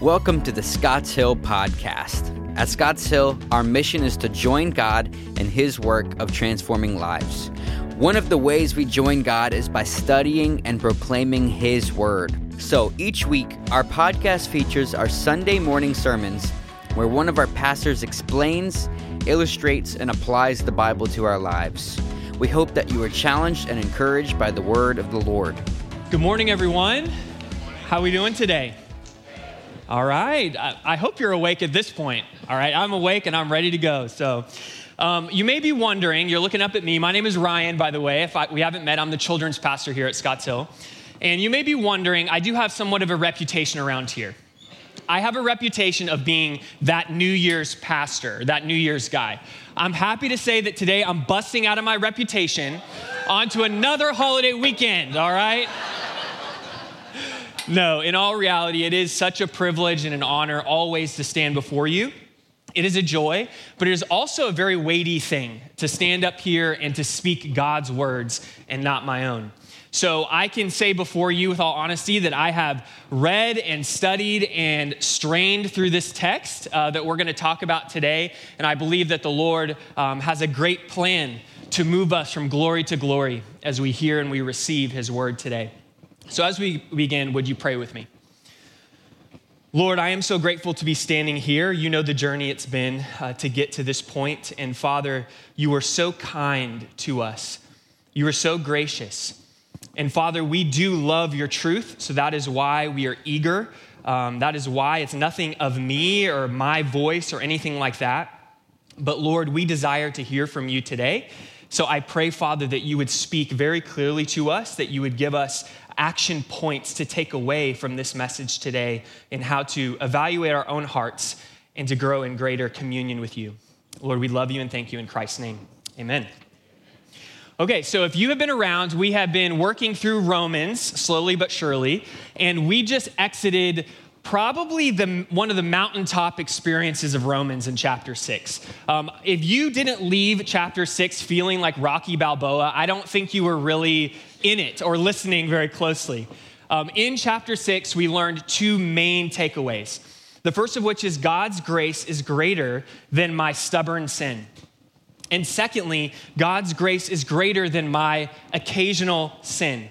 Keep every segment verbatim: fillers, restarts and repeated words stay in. Welcome to the Scotts Hill Podcast. At Scotts Hill, our mission is to join God in His work of transforming lives. One of the ways we join God is by studying and proclaiming His Word. So each week, our podcast features our Sunday morning sermons where one of our pastors explains, illustrates, and applies the Bible to our lives. We hope that you are challenged and encouraged by the Word of the Lord. Good morning, everyone. How are we doing today? All right. I, I hope you're awake at this point. All right. I'm awake and I'm ready to go. So um, you may be wondering, you're looking up at me. My name is Ryan, by the way. If I, we haven't met, I'm the children's pastor here at Scotts Hill. And you may be wondering, I do have somewhat of a reputation around here. I have a reputation of being that New Year's pastor, that New Year's guy. I'm happy to say that today I'm busting out of my reputation onto another holiday weekend, all right? No, in all reality, it is such a privilege and an honor always to stand before you. It is a joy, but it is also a very weighty thing to stand up here and to speak God's words and not my own. So I can say before you with all honesty that I have read and studied and strained through this text uh, that we're going to talk about today. And I believe that the Lord um, has a great plan to move us from glory to glory as we hear and we receive His word today. So as we begin, would you pray with me? Lord, I am so grateful to be standing here. You know the journey it's been uh, to get to this point. And Father, you are so kind to us. You are so gracious. And Father, we do love your truth, so that is why we are eager. Um, that is why it's nothing of me or my voice or anything like that. But Lord, we desire to hear from you today. So I pray, Father, that you would speak very clearly to us, that you would give us action points to take away from this message today and how to evaluate our own hearts and to grow in greater communion with you. Lord, we love you and thank you in Christ's name. Amen. Okay, so if you have been around, we have been working through Romans slowly but surely, and we just exited probably the one of the mountaintop experiences of Romans in chapter six. Um, if you didn't leave chapter six feeling like Rocky Balboa, I don't think you were really in it or listening very closely. Um, in chapter six, we learned two main takeaways. The first of which is God's grace is greater than my stubborn sin. And secondly, God's grace is greater than my occasional sin.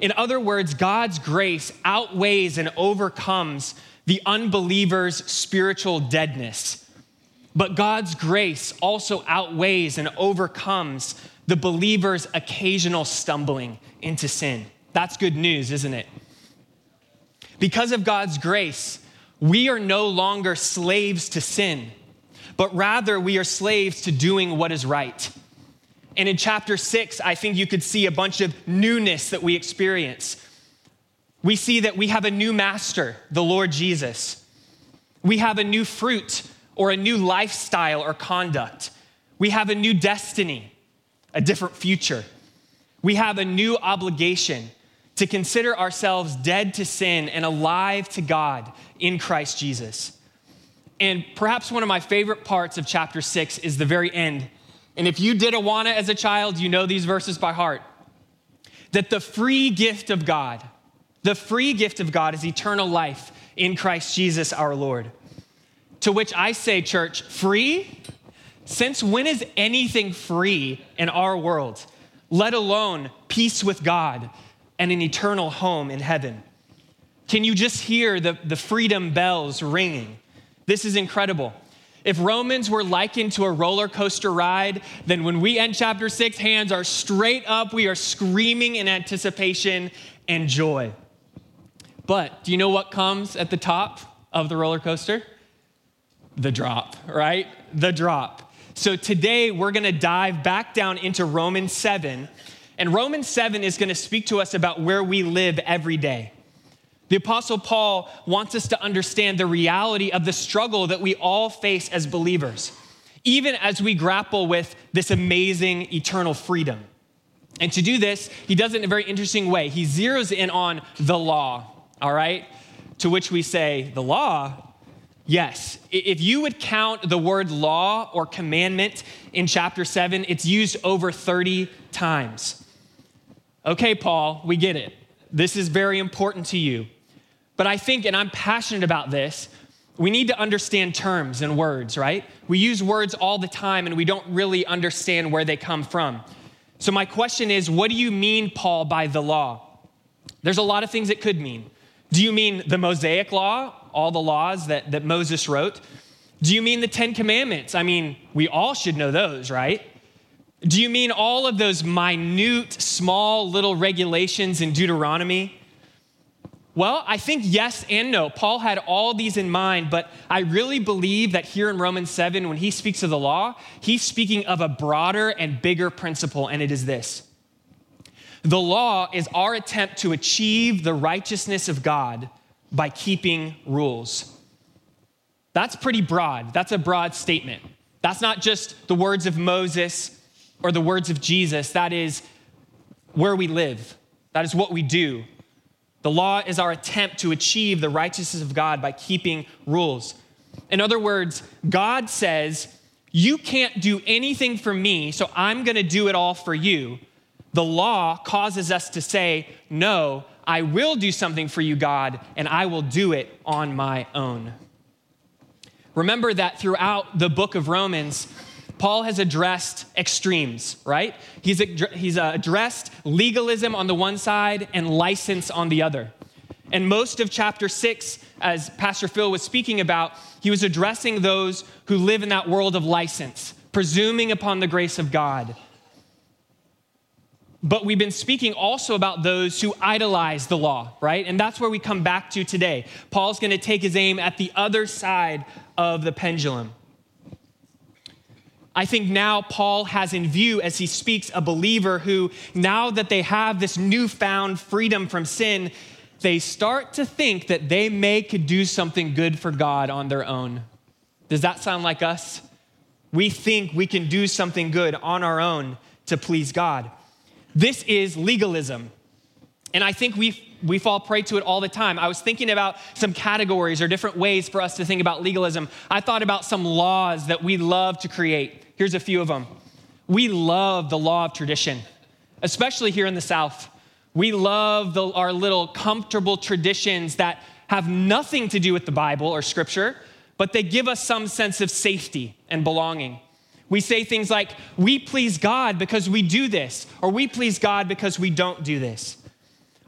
In other words, God's grace outweighs and overcomes the unbeliever's spiritual deadness. But God's grace also outweighs and overcomes the believer's occasional stumbling into sin. That's good news, isn't it? Because of God's grace, we are no longer slaves to sin, but rather we are slaves to doing what is right. And in chapter six, I think you could see a bunch of newness that we experience. We see that we have a new master, the Lord Jesus. We have a new fruit or a new lifestyle or conduct. We have a new destiny, a different future. We have a new obligation to consider ourselves dead to sin and alive to God in Christ Jesus. And perhaps one of my favorite parts of chapter six is the very end. And if you did Awana as a child, you know these verses by heart. That the free gift of God, the free gift of God is eternal life in Christ Jesus our Lord. To which I say, church, free? Since when is anything free in our world, let alone peace with God and an eternal home in heaven? Can you just hear the, the freedom bells ringing? This is incredible. If Romans were likened to a roller coaster ride, then when we end chapter six, hands are straight up. We are screaming in anticipation and joy. But do you know what comes at the top of the roller coaster? The drop, right? The drop. So today we're going to dive back down into Romans seven. And Romans seven is going to speak to us about where we live every day. The Apostle Paul wants us to understand the reality of the struggle that we all face as believers, even as we grapple with this amazing eternal freedom. And to do this, he does it in a very interesting way. He zeroes in on the law, all right? To which we say, the law? Yes. If you would count the word law or commandment in chapter seven, it's used over thirty times. Okay, Paul, we get it. This is very important to you. But I think, and I'm passionate about this, we need to understand terms and words, right? We use words all the time and we don't really understand where they come from. So my question is, what do you mean, Paul, by the law? There's a lot of things it could mean. Do you mean the Mosaic law, all the laws that, that Moses wrote? Do you mean the Ten Commandments? I mean, we all should know those, right? Do you mean all of those minute, small little regulations in Deuteronomy? Well, I think yes and no. Paul had all these in mind, but I really believe that here in Romans seven, when he speaks of the law, he's speaking of a broader and bigger principle, and it is this. The law is our attempt to achieve the righteousness of God by keeping rules. That's pretty broad. That's a broad statement. That's not just the words of Moses or the words of Jesus. That is where we live. That is what we do. The law is our attempt to achieve the righteousness of God by keeping rules. In other words, God says, you can't do anything for me, so I'm going to do it all for you. The law causes us to say, no, I will do something for you, God, and I will do it on my own. Remember that throughout the book of Romans, Paul has addressed extremes, right? He's he's addressed legalism on the one side and license on the other. And most of chapter six, as Pastor Phil was speaking about, he was addressing those who live in that world of license, presuming upon the grace of God. But we've been speaking also about those who idolize the law, right? And that's where we come back to today. Paul's going to take his aim at the other side of the pendulum. I think now Paul has in view, as he speaks, a believer who, now that they have this newfound freedom from sin, they start to think that they may could do something good for God on their own. Does that sound like us? We think we can do something good on our own to please God. This is legalism. And I think we we fall prey to it all the time. I was thinking about some categories or different ways for us to think about legalism. I thought about some laws that we love to create. Here's a few of them. We love the law of tradition, especially here in the South. We love the, our little comfortable traditions that have nothing to do with the Bible or Scripture, but they give us some sense of safety and belonging. We say things like, we please God because we do this, or we please God because we don't do this.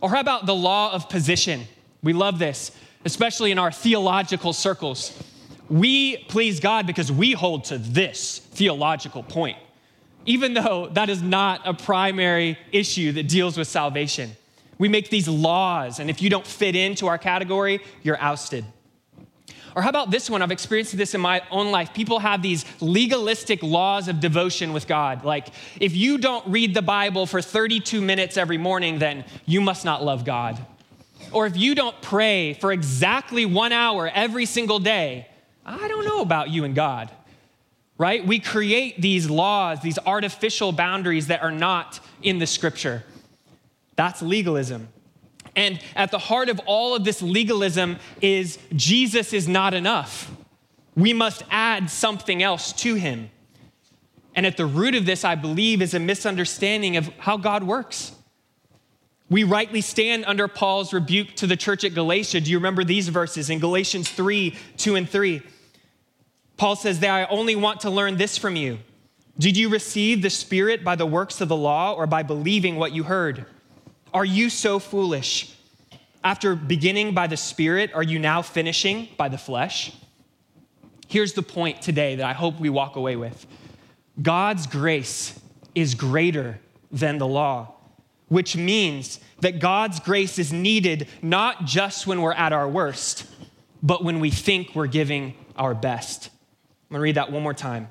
Or how about the law of position? We love this, especially in our theological circles. We please God because we hold to this theological point, even though that is not a primary issue that deals with salvation. We make these laws, and if you don't fit into our category, you're ousted. Or how about this one? I've experienced this in my own life. People have these legalistic laws of devotion with God. Like, if you don't read the Bible for thirty-two minutes every morning, then you must not love God. Or if you don't pray for exactly one hour every single day, I don't know about you and God, right? We create these laws, these artificial boundaries that are not in the Scripture. That's legalism. And at the heart of all of this legalism is Jesus is not enough. We must add something else to him. And at the root of this, I believe, is a misunderstanding of how God works. We rightly stand under Paul's rebuke to the church at Galatia. Do you remember these verses in Galatians three, two and three? Paul says there, I only want to learn this from you. Did you receive the Spirit by the works of the law or by believing what you heard? Are you so foolish? After beginning by the Spirit, are you now finishing by the flesh? Here's the point today that I hope we walk away with. God's grace is greater than the law, which means that God's grace is needed not just when we're at our worst, but when we think we're giving our best. I'm gonna read that one more time.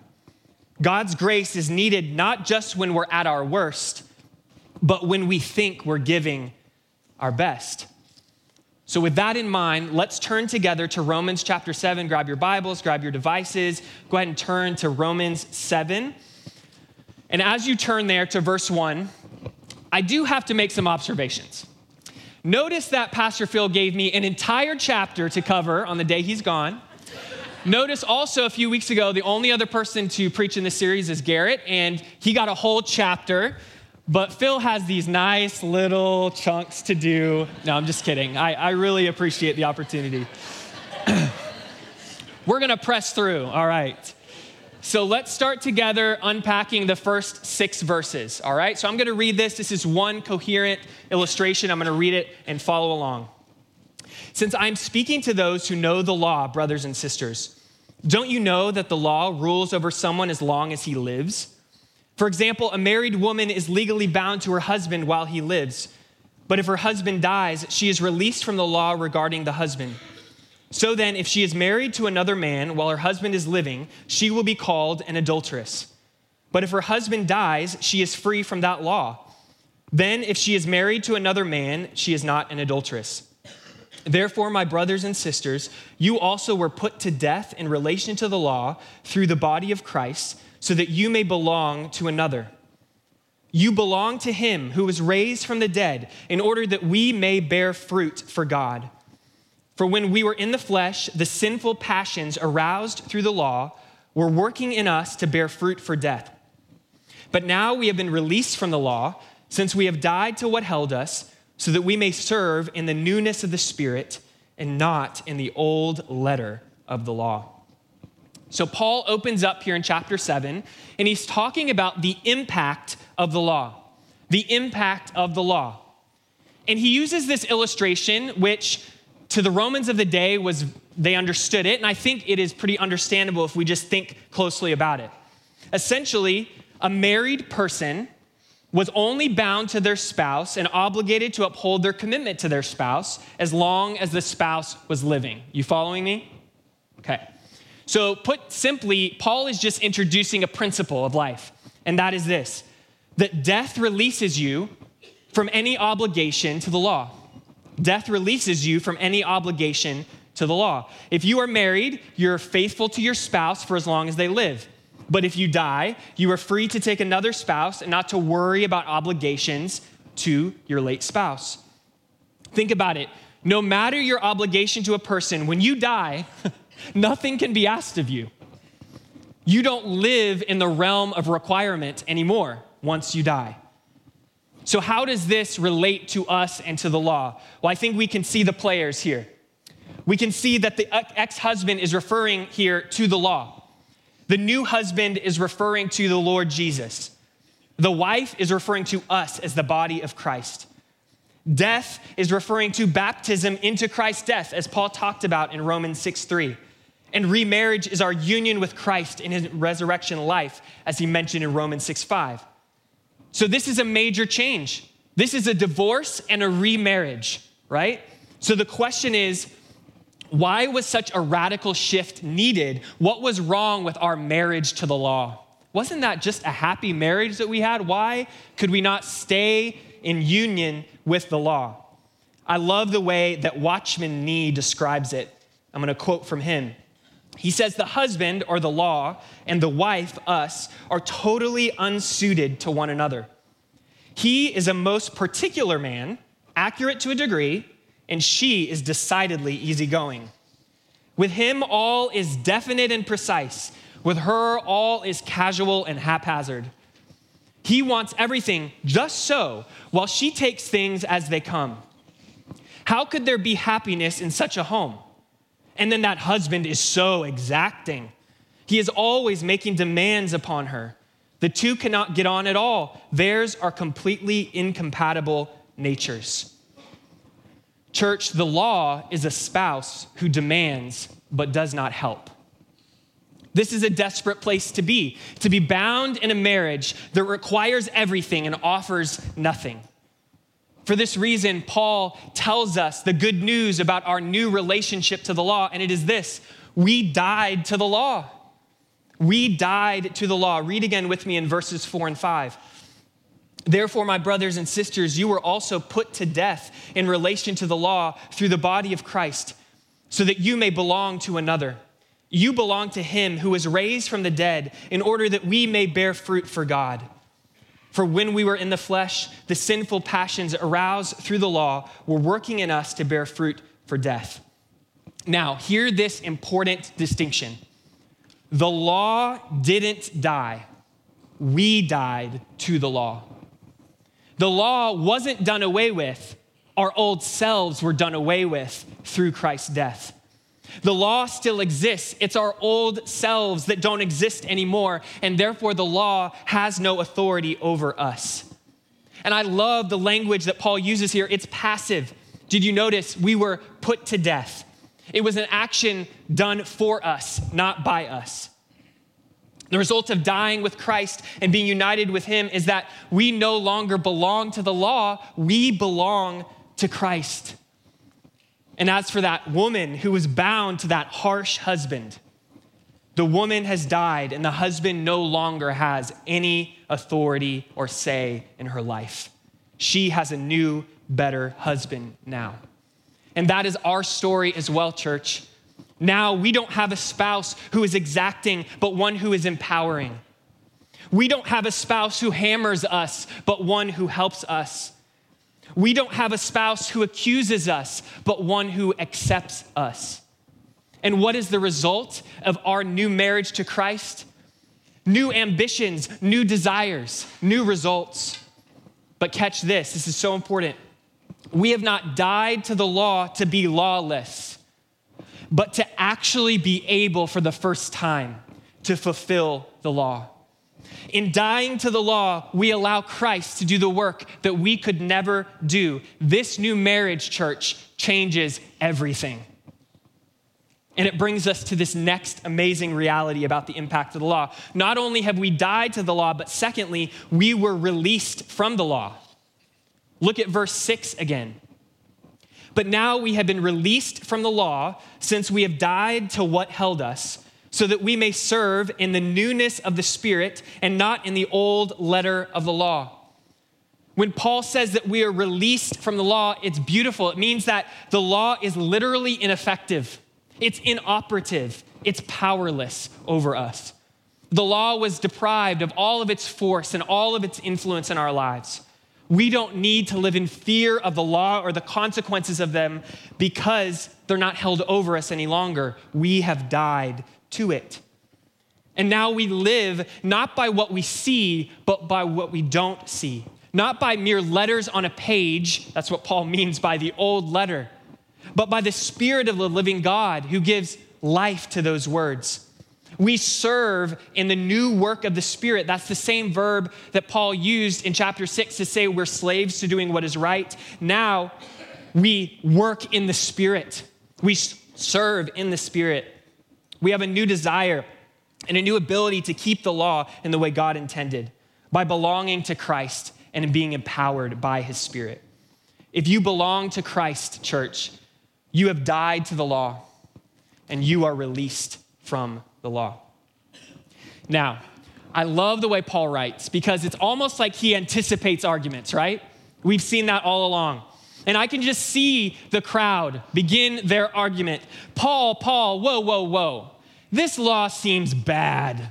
God's grace is needed not just when we're at our worst, but when we think we're giving our best. So with that in mind, let's turn together to Romans chapter seven. Grab your Bibles, grab your devices. Go ahead and turn to Romans seven. And as you turn there to verse one, I do have to make some observations. Notice that Pastor Phil gave me an entire chapter to cover on the day he's gone. Notice also a few weeks ago, the only other person to preach in this series is Garrett, and he got a whole chapter. But Phil has these nice little chunks to do. No, I'm just kidding. I, I really appreciate the opportunity. We're going to press through, all right? So let's start together unpacking the first six verses, all right? So I'm going to read this. This is one coherent illustration. I'm going to read it and follow along. Since I'm speaking to those who know the law, brothers and sisters, don't you know that the law rules over someone as long as he lives? For example, a married woman is legally bound to her husband while he lives, but if her husband dies, she is released from the law regarding the husband. So then, if she is married to another man while her husband is living, she will be called an adulteress. But if her husband dies, she is free from that law. Then, if she is married to another man, she is not an adulteress. Therefore, my brothers and sisters, you also were put to death in relation to the law through the body of Christ, so that you may belong to another. You belong to him who was raised from the dead, in order that we may bear fruit for God. For when we were in the flesh, the sinful passions aroused through the law were working in us to bear fruit for death. But now we have been released from the law, since we have died to what held us, so that we may serve in the newness of the Spirit and not in the old letter of the law. So Paul opens up here in chapter seven, and he's talking about the impact of the law, the impact of the law. And he uses this illustration, which to the Romans of the day, was they understood it, and I think it is pretty understandable if we just think closely about it. Essentially, a married person was only bound to their spouse and obligated to uphold their commitment to their spouse as long as the spouse was living. You following me? Okay. So put simply, Paul is just introducing a principle of life, and that is this, that death releases you from any obligation to the law. Death releases you from any obligation to the law. If you are married, you're faithful to your spouse for as long as they live. But if you die, you are free to take another spouse and not to worry about obligations to your late spouse. Think about it. No matter your obligation to a person, when you die, nothing can be asked of you. You don't live in the realm of requirement anymore once you die. So how does this relate to us and to the law? Well, I think we can see the players here. We can see that the ex-husband is referring here to the law. The new husband is referring to the Lord Jesus. The wife is referring to us as the body of Christ. Death is referring to baptism into Christ's death, as Paul talked about in Romans six three. And remarriage is our union with Christ in his resurrection life, as he mentioned in Romans six five. So this is a major change. This is a divorce and a remarriage, right? So the question is, why was such a radical shift needed? What was wrong with our marriage to the law? Wasn't that just a happy marriage that we had? Why could we not stay in union with the law? I love the way that Watchman Nee describes it. I'm going to quote from him. He says the husband, or the law, and the wife, us, are totally unsuited to one another. He is a most particular man, accurate to a degree, and she is decidedly easygoing. With him, all is definite and precise. With her, all is casual and haphazard. He wants everything just so, while she takes things as they come. How could there be happiness in such a home? And then that husband is so exacting. He is always making demands upon her. The two cannot get on at all. Theirs are completely incompatible natures. Church, the law is a spouse who demands but does not help. This is a desperate place to be, to be bound in a marriage that requires everything and offers nothing. For this reason, Paul tells us the good news about our new relationship to the law, and it is this: we died to the law. We died to the law. Read again with me in verses four and five. Therefore, my brothers and sisters, you were also put to death in relation to the law through the body of Christ, so that you may belong to another. You belong to him who was raised from the dead, in order that we may bear fruit for God. For when we were in the flesh, the sinful passions aroused through the law were working in us to bear fruit for death. Now, hear this important distinction. The law didn't die. We died to the law. The law wasn't done away with. Our old selves were done away with through Christ's death. The law still exists. It's our old selves that don't exist anymore, and therefore the law has no authority over us. And I love the language that Paul uses here. It's passive. Did you notice we were put to death? It was an action done for us, not by us. The result of dying with Christ and being united with him is that we no longer belong to the law. We belong to Christ. And as for that woman who was bound to that harsh husband, the woman has died and the husband no longer has any authority or say in her life. She has a new, better husband now. And that is our story as well, church. Now we don't have a spouse who is exacting, but one who is empowering. We don't have a spouse who hammers us, but one who helps us. We don't have a spouse who accuses us, but one who accepts us. And what is the result of our new marriage to Christ? New ambitions, new desires, new results. But catch this, this is so important. We have not died to the law to be lawless, but to actually be able for the first time to fulfill the law. In dying to the law, we allow Christ to do the work that we could never do. This new marriage, church, changes everything. And it brings us to this next amazing reality about the impact of the law. Not only have we died to the law, but secondly, we were released from the law. Look at verse six again. But now we have been released from the law, since we have died to what held us, so that we may serve in the newness of the Spirit and not in the old letter of the law. When Paul says that we are released from the law, it's beautiful. It means that the law is literally ineffective. It's inoperative. It's powerless over us. The law was deprived of all of its force and all of its influence in our lives. We don't need to live in fear of the law or the consequences of them because they're not held over us any longer. We have died to it. And now we live not by what we see, but by what we don't see. Not by mere letters on a page. That's what Paul means by the old letter. But by the Spirit of the living God who gives life to those words. We serve in the new work of the Spirit. That's the same verb that Paul used in chapter six to say we're slaves to doing what is right. Now we work in the Spirit. We serve in the Spirit. We have a new desire and a new ability to keep the law in the way God intended by belonging to Christ and being empowered by his Spirit. If you belong to Christ, church, you have died to the law and you are released from the law. Now, I love the way Paul writes because it's almost like he anticipates arguments, right? We've seen that all along. And I can just see the crowd begin their argument. Paul, Paul, whoa, whoa, whoa. This law seems bad.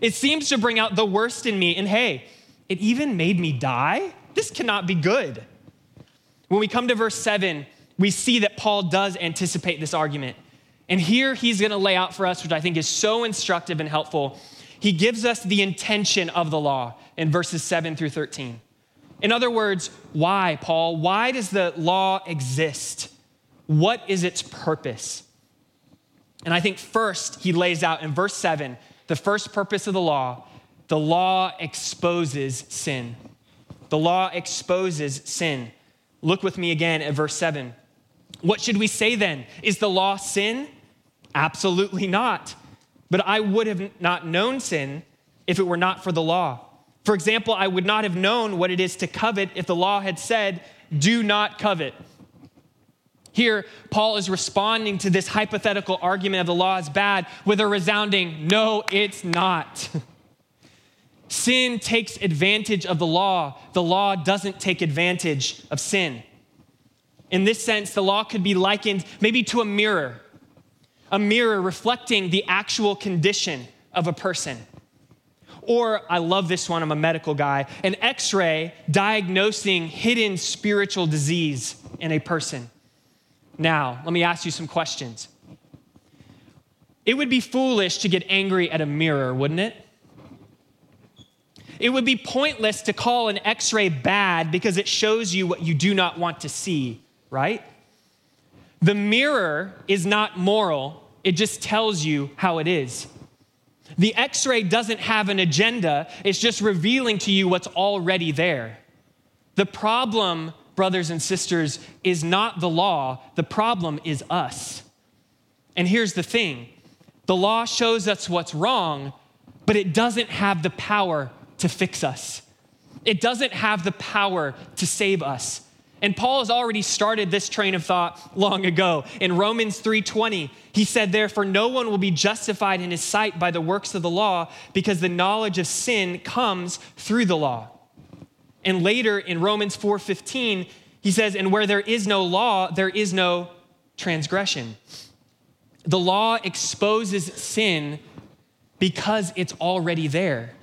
It seems to bring out the worst in me. And hey, it even made me die? This cannot be good. When we come to verse seven, we see that Paul does anticipate this argument. And here he's going to lay out for us, which I think is so instructive and helpful. He gives us the intention of the law in verses seven through thirteen. In other words, why, Paul? Why does the law exist? What is its purpose? And I think first he lays out in verse seven, the first purpose of the law, the law exposes sin. The law exposes sin. Look with me again at verse seven. What should we say then? Is the law sin? Absolutely not. But I would have not known sin if it were not for the law. For example, I would not have known what it is to covet if the law had said, do not covet. Here, Paul is responding to this hypothetical argument of the law is bad with a resounding, no, it's not. Sin takes advantage of the law. The law doesn't take advantage of sin. In this sense, the law could be likened maybe to a mirror, a mirror reflecting the actual condition of a person. Or, I love this one, I'm a medical guy, an x-ray diagnosing hidden spiritual disease in a person. Now, let me ask you some questions. It would be foolish to get angry at a mirror, wouldn't it? It would be pointless to call an x-ray bad because it shows you what you do not want to see, right? The mirror is not moral. It just tells you how it is. The x-ray doesn't have an agenda. It's just revealing to you what's already there. The problem, brothers and sisters, is not the law. The problem is us. And here's the thing. The law shows us what's wrong, but it doesn't have the power to fix us. It doesn't have the power to save us. And Paul has already started this train of thought long ago. In Romans three twenty, he said, "Therefore, no one will be justified in his sight by the works of the law, because the knowledge of sin comes through the law." And later in Romans four fifteen, he says, "And where there is no law, there is no transgression." The law exposes sin because it's already there.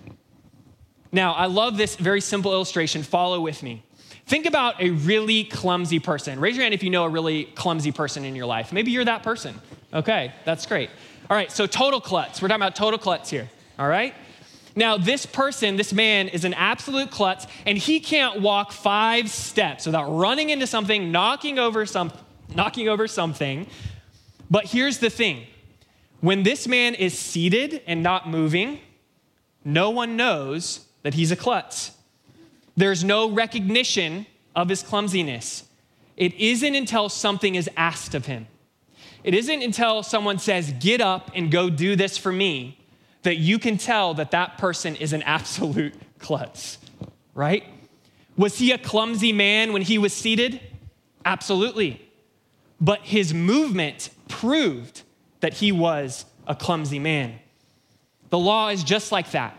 Now, I love this very simple illustration. Follow with me. Think about a really clumsy person. Raise your hand if you know a really clumsy person in your life. Maybe you're that person. Okay, that's great. All right, so total klutz. We're talking about total klutz here, all right? Now, this person, this man, is an absolute klutz, and he can't walk five steps without running into something, knocking over some, knocking over something. But here's the thing. When this man is seated and not moving, no one knows that he's a klutz. There's no recognition of his clumsiness. It isn't until something is asked of him. It isn't until someone says, "Get up and go do this for me," that you can tell that that person is an absolute klutz, right? Was he a clumsy man when he was seated? Absolutely. But his movement proved that he was a clumsy man. The law is just like that.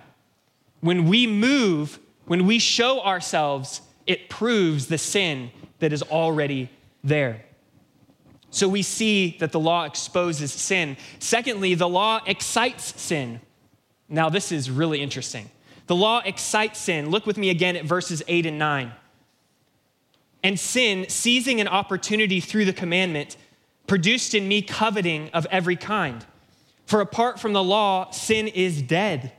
When we move, when we show ourselves, it proves the sin that is already there. So we see that the law exposes sin. Secondly, the law excites sin. Now, this is really interesting. The law excites sin. Look with me again at verses eight and nine. "And sin, seizing an opportunity through the commandment, produced in me coveting of every kind. For apart from the law, sin is dead.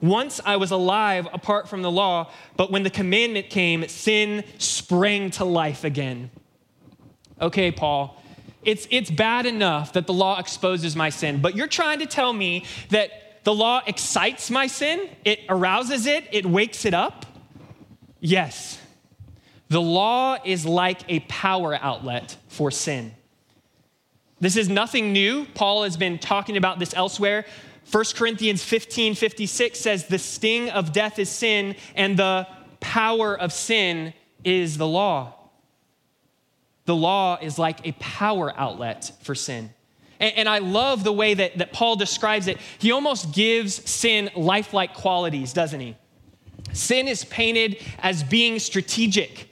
Once I was alive apart from the law, but when the commandment came, sin sprang to life again." Okay, Paul, it's, it's bad enough that the law exposes my sin, but you're trying to tell me that the law excites my sin? It arouses it? It wakes it up? Yes. The law is like a power outlet for sin. This is nothing new. Paul has been talking about this elsewhere. First Corinthians fifteen fifty-six says, "The sting of death is sin, and the power of sin is the law." The law is like a power outlet for sin. And, and I love the way that, that Paul describes it. He almost gives sin lifelike qualities, doesn't he? Sin is painted as being strategic,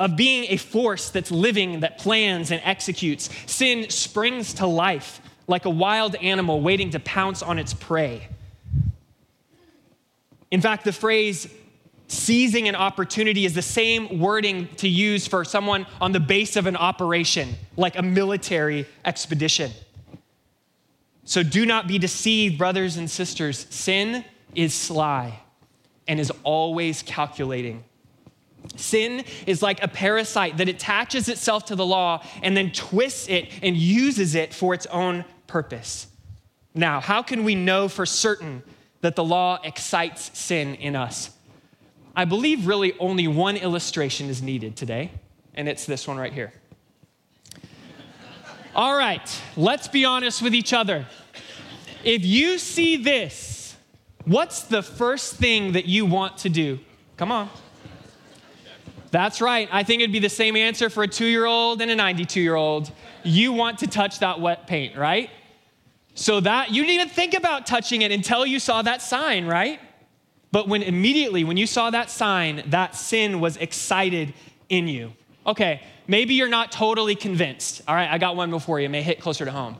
of being a force that's living, that plans and executes. Sin springs to life, like a wild animal waiting to pounce on its prey. In fact, the phrase "seizing an opportunity" is the same wording to use for someone on the base of an operation, like a military expedition. So do not be deceived, brothers and sisters. Sin is sly and is always calculating. Sin is like a parasite that attaches itself to the law and then twists it and uses it for its own purpose. Now, how can we know for certain that the law excites sin in us? I believe really only one illustration is needed today, and it's this one right here. All right, let's be honest with each other. If you see this, what's the first thing that you want to do? Come on. That's right. I think it'd be the same answer for a two-year-old and a ninety-two-year-old. You want to touch that wet paint, right? So that, you didn't even think about touching it until you saw that sign, right? But when immediately, when you saw that sign, that sin was excited in you. Okay, maybe you're not totally convinced. All right, I got one before you. It may hit closer to home.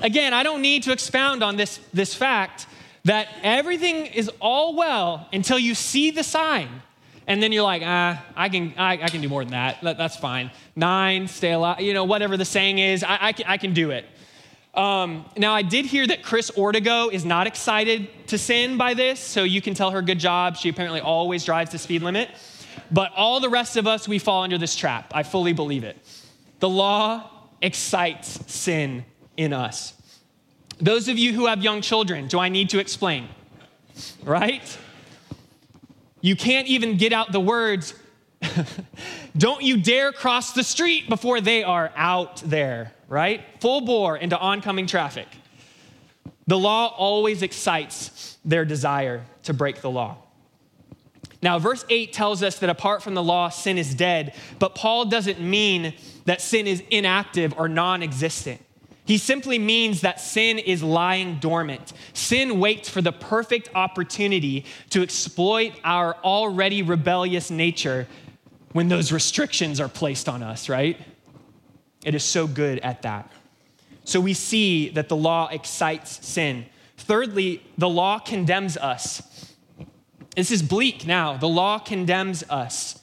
Again, I don't need to expound on this, this fact, that everything is all well until you see the sign. And then you're like, ah, I can I, I can do more than that. that. That's fine. Nine, stay alive, you know, whatever the saying is, I, I, can, I can do it. Um, now, I did hear that Chris Ortego is not excited to sin by this, so you can tell her good job. She apparently always drives the speed limit. But all the rest of us, we fall under this trap. I fully believe it. The law excites sin in us. Those of you who have young children, do I need to explain? Right? You can't even get out the words, don't you dare cross the street before they are out there, right? Full bore into oncoming traffic. The law always excites their desire to break the law. Now, verse eight tells us that apart from the law, sin is dead, but Paul doesn't mean that sin is inactive or non-existent. He simply means that sin is lying dormant. Sin waits for the perfect opportunity to exploit our already rebellious nature when those restrictions are placed on us, right? It is so good at that. So we see that the law excites sin. Thirdly, the law condemns us. This is bleak now. The law condemns us.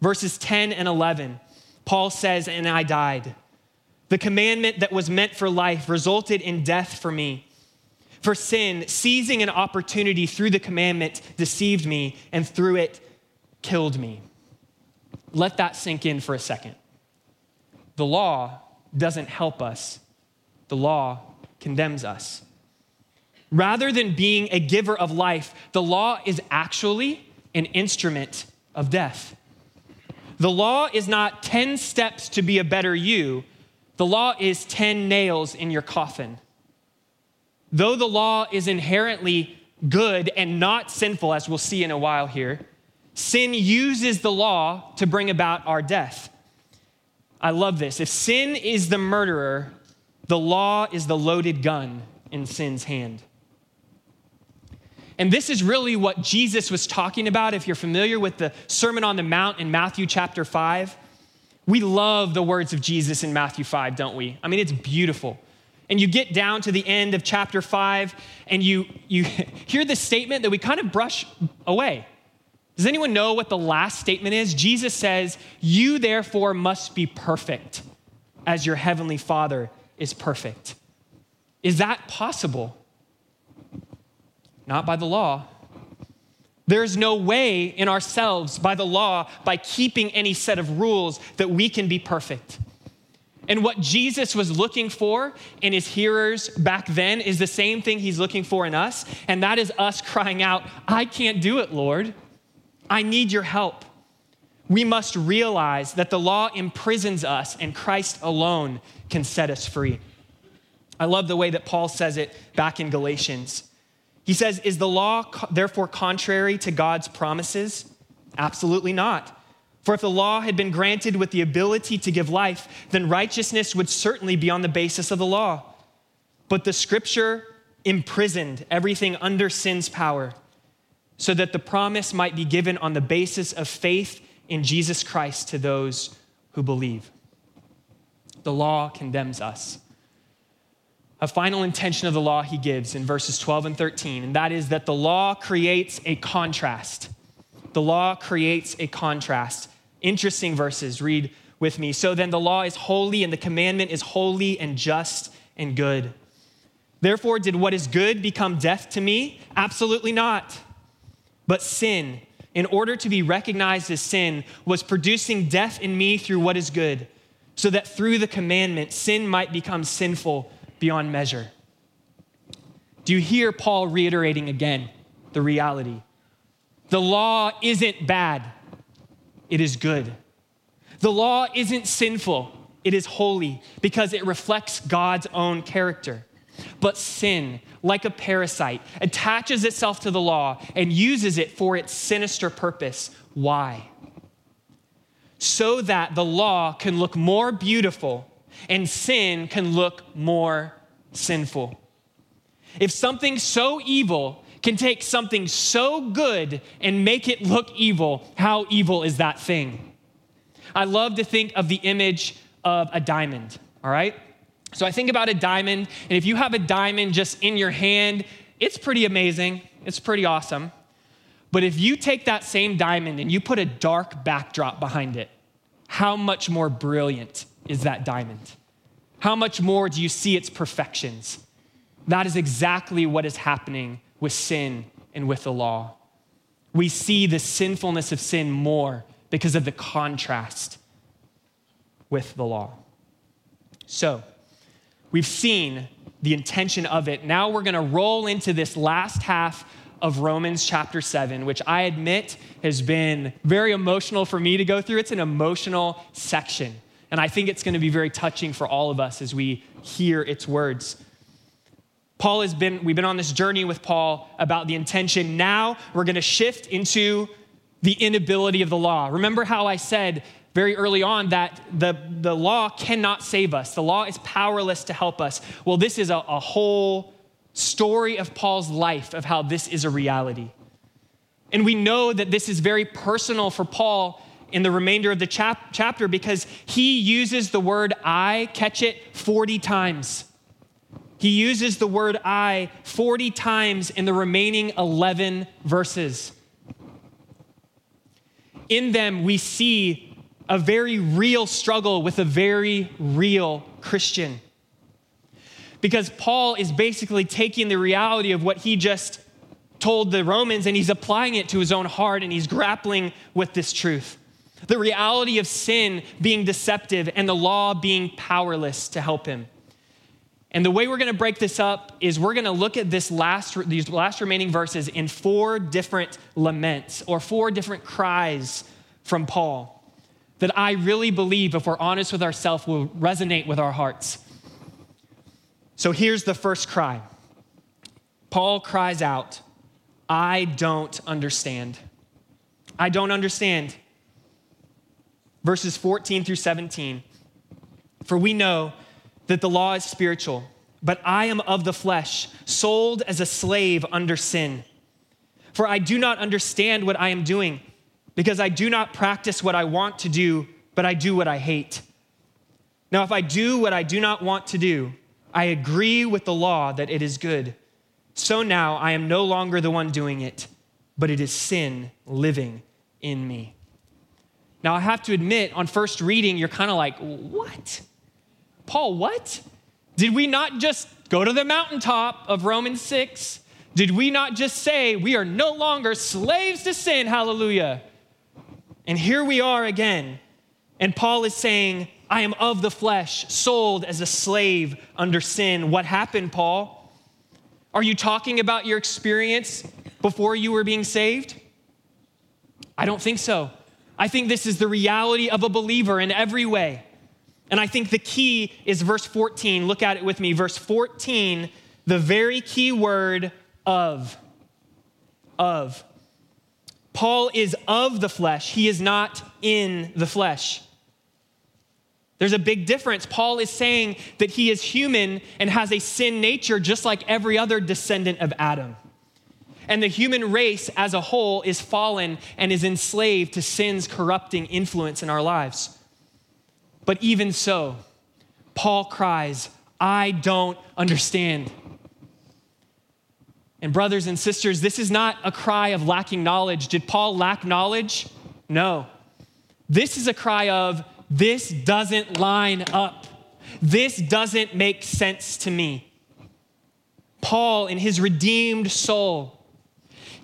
Verses ten and eleven, Paul says, and I died. The commandment that was meant for life resulted in death for me. For sin, seizing an opportunity through the commandment, deceived me, and through it, killed me. Let that sink in for a second. The law doesn't help us. The law condemns us. Rather than being a giver of life, the law is actually an instrument of death. The law is not ten steps to be a better you. The law is ten nails in your coffin. Though the law is inherently good and not sinful, as we'll see in a while here, sin uses the law to bring about our death. I love this. If sin is the murderer, the law is the loaded gun in sin's hand. And this is really what Jesus was talking about. If you're familiar with the Sermon on the Mount in Matthew chapter five, we love the words of Jesus in Matthew five, don't we? I mean, it's beautiful. And you get down to the end of chapter five and you, you hear this statement that we kind of brush away. Does anyone know what the last statement is? Jesus says, you therefore must be perfect as your heavenly Father is perfect. Is that possible? Not by the law. There's no way in ourselves by the law, by keeping any set of rules, that we can be perfect. And what Jesus was looking for in his hearers back then is the same thing he's looking for in us, and that is us crying out, I can't do it, Lord. I need your help. We must realize that the law imprisons us and Christ alone can set us free. I love the way that Paul says it back in Galatians. He says, is the law therefore contrary to God's promises? Absolutely not. For if the law had been granted with the ability to give life, then righteousness would certainly be on the basis of the law. But the scripture imprisoned everything under sin's power so that the promise might be given on the basis of faith in Jesus Christ to those who believe. The law condemns us. A final intention of the law he gives in verses twelve and thirteen, and that is that the law creates a contrast. The law creates a contrast. Interesting verses. Read with me. So then the law is holy and the commandment is holy and just and good. Therefore, did what is good become death to me? Absolutely not. But sin, in order to be recognized as sin, was producing death in me through what is good, so that through the commandment, sin might become sinful beyond measure. Do you hear Paul reiterating again the reality? The law isn't bad, it is good. The law isn't sinful, it is holy because it reflects God's own character. But sin, like a parasite, attaches itself to the law and uses it for its sinister purpose. Why? So that the law can look more beautiful and sin can look more sinful. If something so evil can take something so good and make it look evil, how evil is that thing? I love to think of the image of a diamond, all right? So I think about a diamond, and if you have a diamond just in your hand, it's pretty amazing, it's pretty awesome. But if you take that same diamond and you put a dark backdrop behind it, how much more brilliant is that diamond? how much more do you see its perfections? That is exactly what is happening with sin and with the law. We see the sinfulness of sin more because of the contrast with the law. So we've seen the intention of it. Now we're going to roll into this last half of Romans chapter seven, which I admit has been very emotional for me to go through. It's an emotional section. And I think it's going to be very touching for all of us as we hear its words. Paul has been, we've been on this journey with Paul about the intention. Now we're going to shift into the inability of the law. Remember how I said very early on that the, the law cannot save us. The law is powerless to help us. Well, this is a, a whole story of Paul's life of how this is a reality. And we know that this is very personal for Paul in the remainder of the chap- chapter because he uses the word I, catch it, forty times. He uses the word I forty times in the remaining eleven verses. In them, we see a very real struggle with a very real Christian. Because Paul is basically taking the reality of what he just told the Romans and he's applying it to his own heart and he's grappling with this truth. The reality of sin being deceptive and the law being powerless to help him. And the way we're gonna break this up is we're gonna look at this last, these last remaining verses in four different laments or four different cries from Paul that I really believe, if we're honest with ourselves, will resonate with our hearts. So here's the first cry. Paul cries out, I don't understand. I don't understand. Verses fourteen through seventeen. For we know that the law is spiritual, but I am of the flesh, sold as a slave under sin. For I do not understand what I am doing, because I do not practice what I want to do, but I do what I hate. Now, if I do what I do not want to do, I agree with the law that it is good. So now I am no longer the one doing it, but it is sin living in me. Now, I have to admit, on first reading, you're kind of like, what? Paul, what? Did we not just go to the mountaintop of Romans six? Did we not just say we are no longer slaves to sin? Hallelujah. And here we are again. And Paul is saying, I am of the flesh, sold as a slave under sin. What happened, Paul? Are you talking about your experience before you were being saved? I don't think so. I think this is the reality of a believer in every way. And I think the key is verse fourteen. Look at it with me. Verse fourteen, the very key word of. Of. Paul is of the flesh. He is not in the flesh. There's a big difference. Paul is saying that he is human and has a sin nature just like every other descendant of Adam. And the human race as a whole is fallen and is enslaved to sin's corrupting influence in our lives. But even so, Paul cries, I don't understand. And brothers and sisters, this is not a cry of lacking knowledge. Did Paul lack knowledge? No. This is a cry of, this doesn't line up. This doesn't make sense to me. Paul, in his redeemed soul,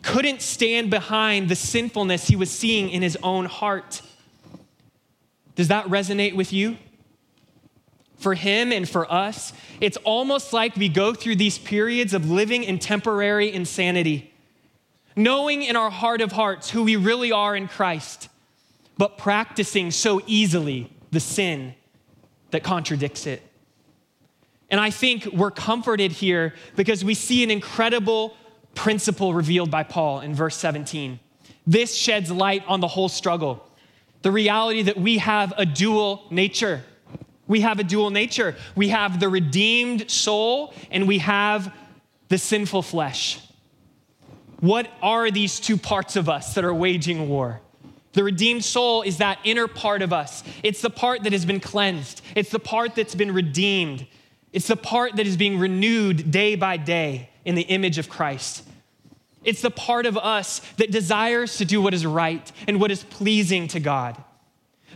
couldn't stand behind the sinfulness he was seeing in his own heart. Does that resonate with you? For him and for us, it's almost like we go through these periods of living in temporary insanity, knowing in our heart of hearts who we really are in Christ, but practicing so easily the sin that contradicts it. And I think we're comforted here because we see an incredible principle revealed by Paul in verse seventeen. This sheds light on the whole struggle, the reality that we have a dual nature. We have a dual nature. We have the redeemed soul and we have the sinful flesh. What are these two parts of us that are waging war? The redeemed soul is that inner part of us. It's the part that has been cleansed. It's the part that's been redeemed. It's the part that is being renewed day by day in the image of Christ. It's the part of us that desires to do what is right and what is pleasing to God.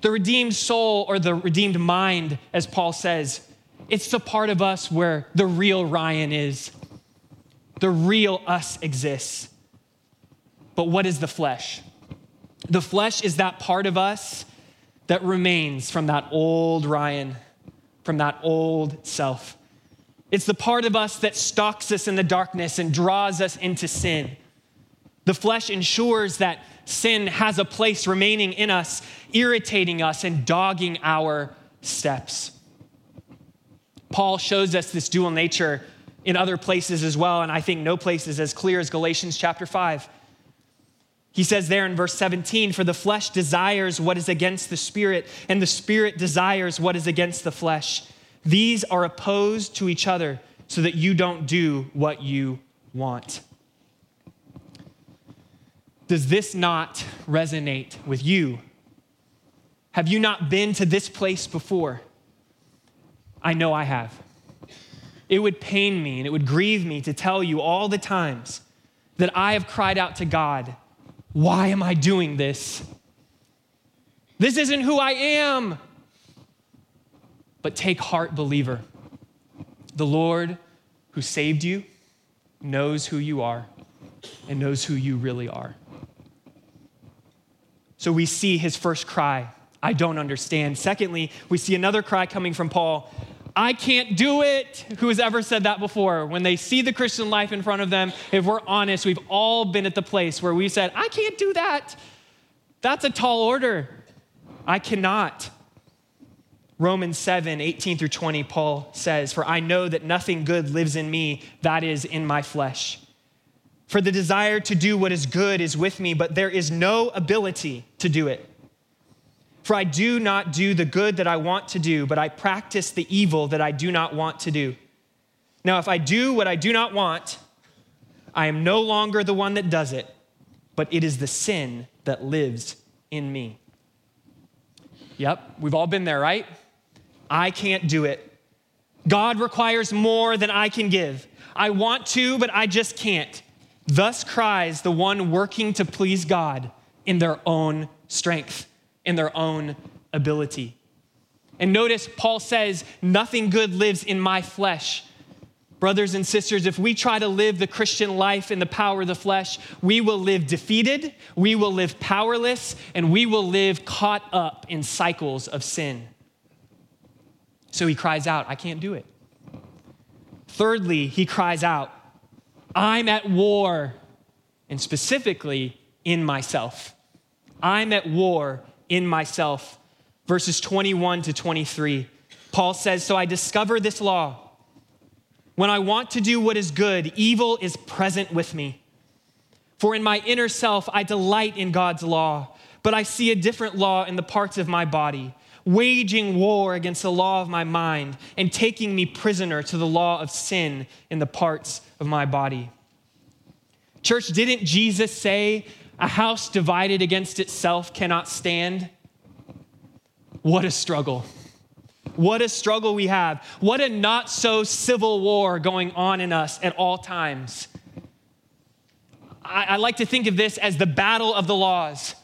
The redeemed soul, or the redeemed mind, as Paul says, It's the part of us where the real Ryan is. The real us exists. But what is the flesh? The flesh is that part of us that remains from that old Ryan, from that old self. It's the part of us that stalks us in the darkness and draws us into sin. The flesh ensures that sin has a place remaining in us, irritating us and dogging our steps. Paul shows us this dual nature in other places as well, and I think no place is as clear as Galatians chapter five. He says there in verse seventeen, "For the flesh desires what is against the spirit, and the spirit desires what is against the flesh. These are opposed to each other so that you don't do what you want." Does this not resonate with you? Have you not been to this place before? I know I have. It would pain me and it would grieve me to tell you all the times that I have cried out to God, "Why am I doing this? This isn't who I am." But take heart, believer. The Lord who saved you knows who you are and knows who you really are. So we see his first cry, "I don't understand." Secondly, we see another cry coming from Paul, "I can't do it." Who has ever said that before? When they see the Christian life in front of them, if we're honest, we've all been at the place where we said, "I can't do that. That's a tall order. I cannot." Romans seven, eighteen through twenty, Paul says, "For I know that nothing good lives in me, that is in my flesh. For the desire to do what is good is with me, but there is no ability to do it. For I do not do the good that I want to do, but I practice the evil that I do not want to do. Now, if I do what I do not want, I am no longer the one that does it, but it is the sin that lives in me." Yep, we've all been there, right? I can't do it. God requires more than I can give. I want to, but I just can't. Thus cries the one working to please God in their own strength, in their own ability. And notice Paul says, nothing good lives in my flesh. Brothers and sisters, if we try to live the Christian life in the power of the flesh, we will live defeated, we will live powerless, and we will live caught up in cycles of sin. So he cries out, "I can't do it." Thirdly, he cries out, "I'm at war," and specifically in myself. I'm at war in myself. Verses twenty-one to twenty-three, Paul says, "So I discover this law. When I want to do what is good, evil is present with me. For in my inner self, I delight in God's law, but I see a different law in the parts of my body, waging war against the law of my mind and taking me prisoner to the law of sin in the parts of my body." Church, didn't Jesus say, "A house divided against itself cannot stand"? What a struggle. What a struggle we have. What a not so civil war going on in us at all times. I, I like to think of this as the battle of the laws.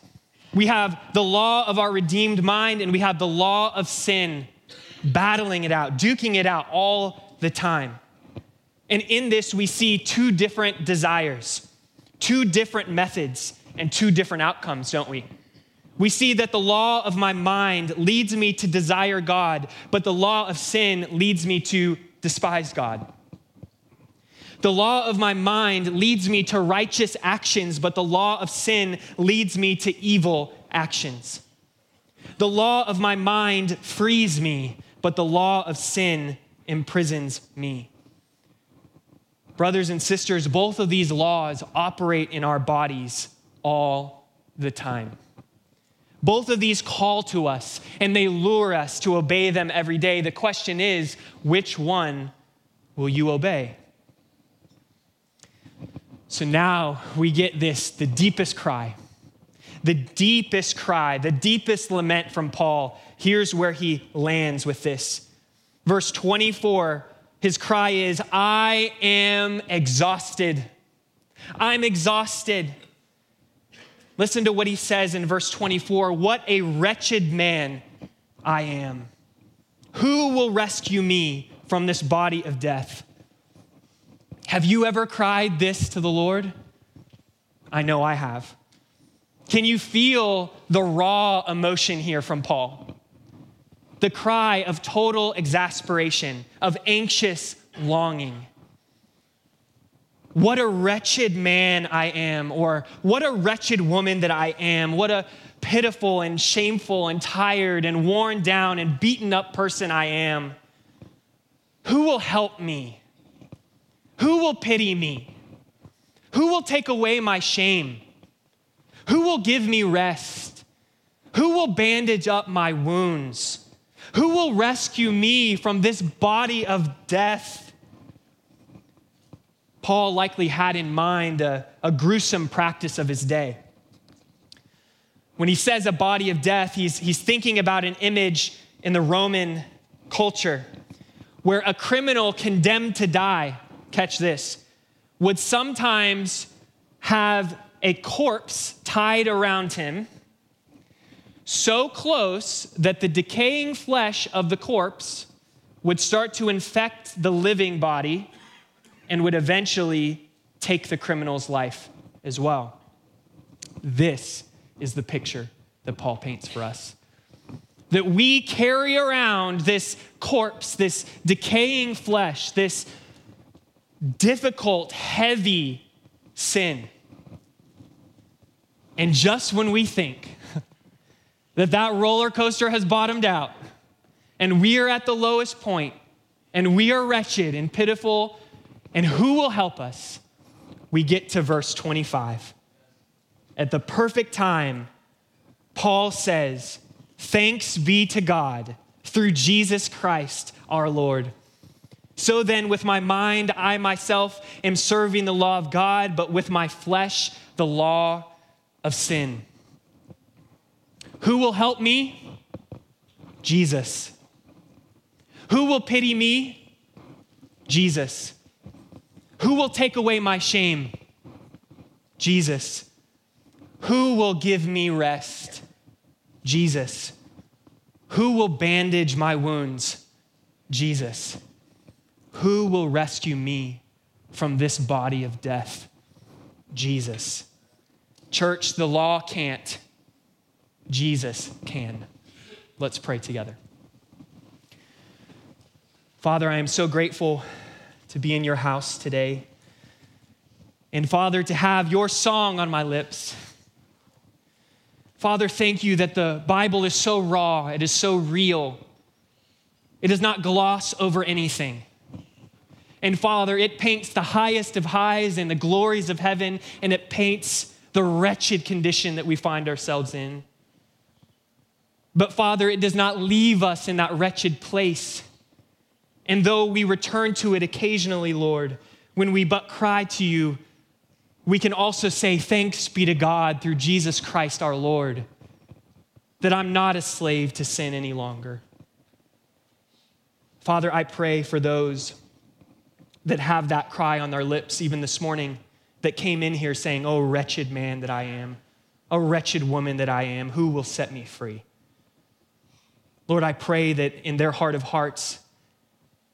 We have the law of our redeemed mind and we have the law of sin, battling it out, duking it out all the time. And in this, we see two different desires, two different methods, and two different outcomes, don't we? We see that the law of my mind leads me to desire God, but the law of sin leads me to despise God. The law of my mind leads me to righteous actions, but the law of sin leads me to evil actions. The law of my mind frees me, but the law of sin imprisons me. Brothers and sisters, both of these laws operate in our bodies all the time. Both of these call to us, and they lure us to obey them every day. The question is, which one will you obey? So now we get this, the deepest cry, the deepest cry, the deepest lament from Paul. Here's where he lands with this. Verse twenty-four, his cry is, "I am exhausted. I'm exhausted." Listen to what he says in verse twenty-four, "What a wretched man I am. Who will rescue me from this body of death. Have you ever cried this to the Lord? I know I have. Can you feel the raw emotion here from Paul? The cry of total exasperation, of anxious longing. What a wretched man I am, or what a wretched woman that I am. What a pitiful and shameful and tired and worn down and beaten up person I am. Who will help me? Who will pity me? Who will take away my shame? Who will give me rest? Who will bandage up my wounds? Who will rescue me from this body of death? Paul likely had in mind a, a gruesome practice of his day. When he says a body of death, he's, he's thinking about an image in the Roman culture where a criminal condemned to die, catch this, would sometimes have a corpse tied around him so close that the decaying flesh of the corpse would start to infect the living body and would eventually take the criminal's life as well. This is the picture that Paul paints for us. That we carry around this corpse, this decaying flesh, this difficult, heavy sin. And just when we think that that roller coaster has bottomed out and we are at the lowest point and we are wretched and pitiful and who will help us, we get to verse twenty-five. At the perfect time, Paul says, "Thanks be to God through Jesus Christ our Lord. So then, with my mind, I myself am serving the law of God, but with my flesh, the law of sin." Who will help me? Jesus. Who will pity me? Jesus. Who will take away my shame? Jesus. Who will give me rest? Jesus. Who will bandage my wounds? Jesus. Who will rescue me from this body of death? Jesus. Church, the law can't. Jesus can. Let's pray together. Father, I am so grateful to be in your house today. And Father, to have your song on my lips. Father, thank you that the Bible is so raw. It is so real. It does not gloss over anything. And Father, it paints the highest of highs and the glories of heaven, and it paints the wretched condition that we find ourselves in. But Father, it does not leave us in that wretched place. And though we return to it occasionally, Lord, when we but cry to you, we can also say, "Thanks be to God through Jesus Christ our Lord, that I'm not a slave to sin any longer." Father, I pray for those that have that cry on their lips even this morning, that came in here saying, "Oh, wretched man that I am, oh, wretched woman that I am, who will set me free?" Lord, I pray that in their heart of hearts,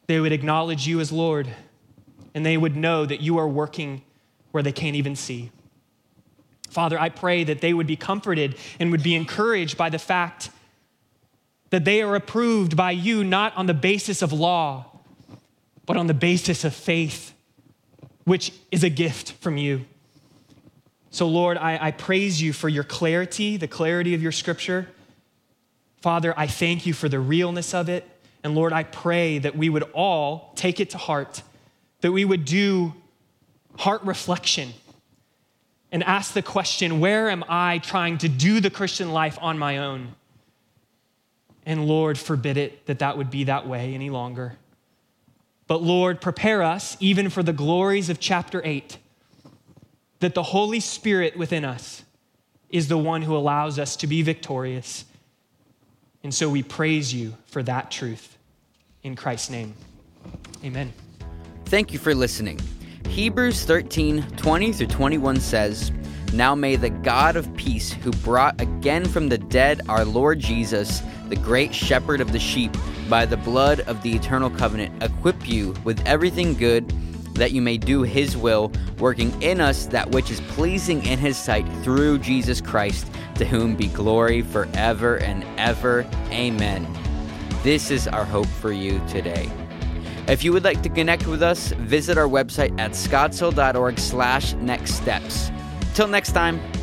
they would acknowledge you as Lord, and they would know that you are working where they can't even see. Father, I pray that they would be comforted and would be encouraged by the fact that they are approved by you, not on the basis of law, but on the basis of faith, which is a gift from you. So Lord, I, I praise you for your clarity, the clarity of your scripture. Father, I thank you for the realness of it. And Lord, I pray that we would all take it to heart, that we would do heart reflection and ask the question, where am I trying to do the Christian life on my own? And Lord, forbid it that that would be that way any longer. But Lord, prepare us even for the glories of chapter eight, that the Holy Spirit within us is the one who allows us to be victorious. And so we praise you for that truth. In Christ's name, amen. Thank you for listening. Hebrews thirteen, twenty through twenty-one says, Now may the God of peace, who brought again from the dead our Lord Jesus, the great shepherd of the sheep, by the blood of the eternal covenant, equip you with everything good that you may do his will, working in us that which is pleasing in his sight, through Jesus Christ, to whom be glory forever and ever. Amen. This is our hope for you today. If you would like to connect with us, visit our website at scottsdale dot org slash next steps. Till next time.